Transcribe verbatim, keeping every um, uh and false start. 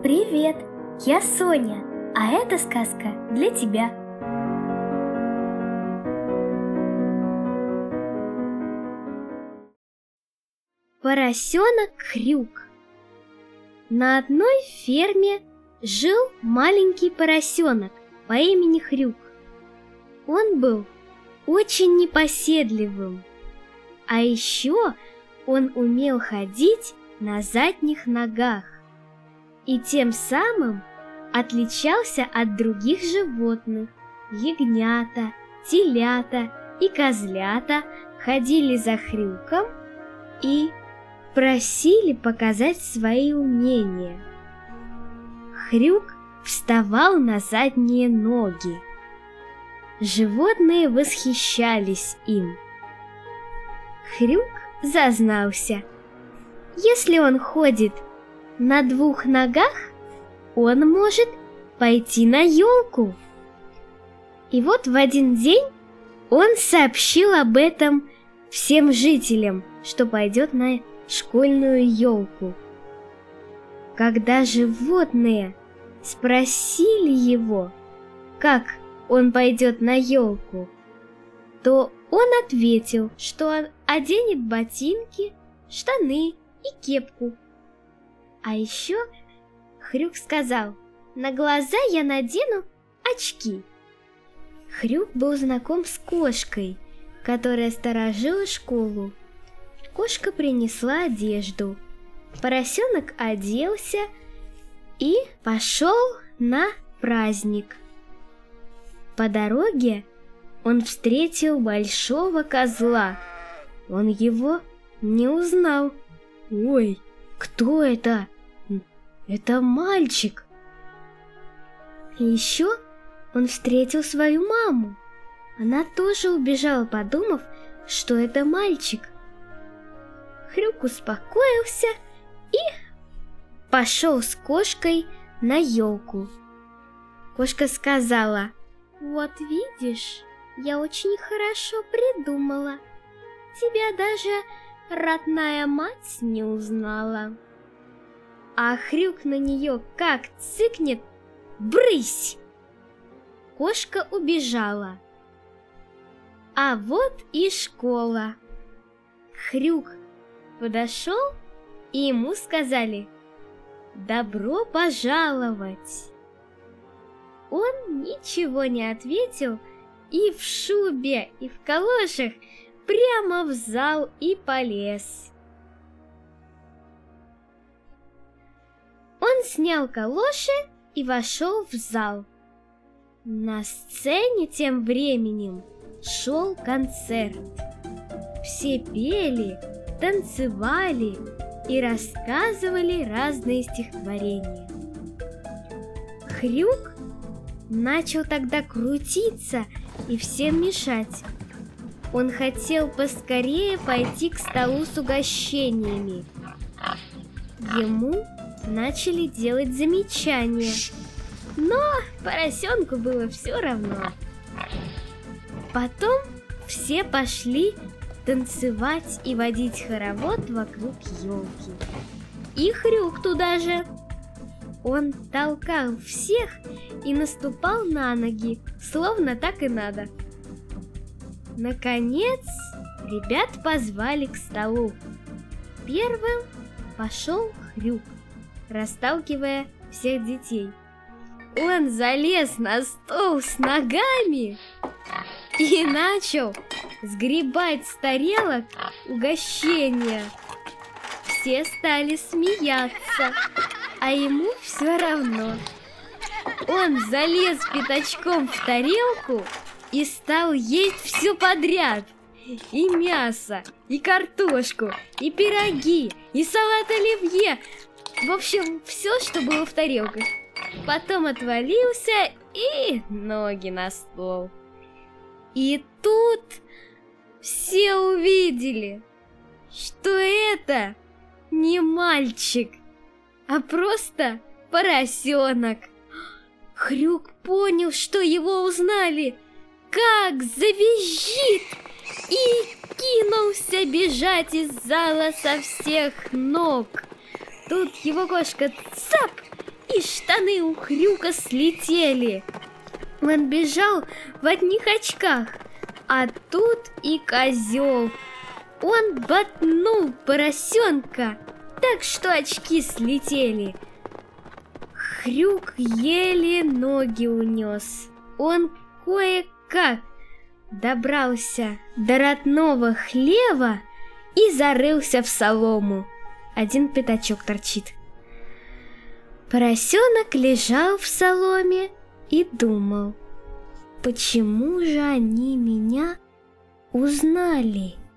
Привет, я Соня, а эта сказка для тебя. Поросенок Хрюк. На одной ферме жил маленький поросенок по имени Хрюк. Он был очень непоседливым, а еще он умел ходить на задних ногах и тем самым отличался от других животных. Ягнята, телята и козлята ходили за Хрюком и просили показать свои умения. Хрюк вставал на задние ноги. Животные восхищались им. Хрюк зазнался. Если он ходит на двух ногах, он может пойти на елку. И вот в один день он сообщил об этом всем жителям, что пойдет на школьную елку. Когда животные спросили его, как он пойдет на елку, то он ответил, что он оденет ботинки, штаны и кепку. А еще Хрюк сказал: «На глаза я надену очки». Хрюк был знаком с кошкой, которая сторожила школу. Кошка принесла одежду. Поросенок оделся и пошел на праздник. По дороге он встретил большого козла. Он его не узнал. «Ой, кто это? Это мальчик!» Еще он встретил свою маму. Она тоже убежала, подумав, что это мальчик. Хрюк успокоился и пошел с кошкой на елку. Кошка сказала: «Вот видишь, я очень хорошо придумала. Тебя даже родная мать не узнала». А Хрюк на нее как цыкнет: «Брысь!» Кошка убежала. А вот и школа. Хрюк подошел, и ему сказали: «Добро пожаловать!» Он ничего не ответил и в шубе, и в калошах прямо в зал и полез. Он снял калоши и вошел в зал. На сцене тем временем шел концерт. Все пели, танцевали и рассказывали разные стихотворения. Хрюк начал тогда крутиться и всем мешать. Он хотел поскорее пойти к столу с угощениями. Ему начали делать замечания, но поросенку было все равно. Потом все пошли танцевать и водить хоровод вокруг елки. И Хрюк туда же. Он толкал всех и наступал на ноги, словно так и надо. Наконец, ребят позвали к столу. Первым пошел Хрюк, расталкивая всех детей. Он залез на стол с ногами и начал сгребать с тарелок угощения. Все стали смеяться, а ему все равно. Он залез пятачком в тарелку и стал есть все подряд. И мясо, и картошку, и пироги, и салат оливье. В общем, все, что было в тарелках. Потом отвалился и ноги на стол. И тут все увидели, что это не мальчик, а просто поросенок. Хрюк понял, что его узнали, как завизжит, и кинулся бежать из зала со всех ног. Тут его кошка цап и штаны у Хрюка слетели. Он бежал в одних очках, а тут и козел. Он ботнул поросенка, так что очки слетели. Хрюк еле ноги унес. Он кое-как добрался до родного хлева и зарылся в солому. Один пятачок торчит. Поросенок лежал в соломе и думал: почему же они меня узнали?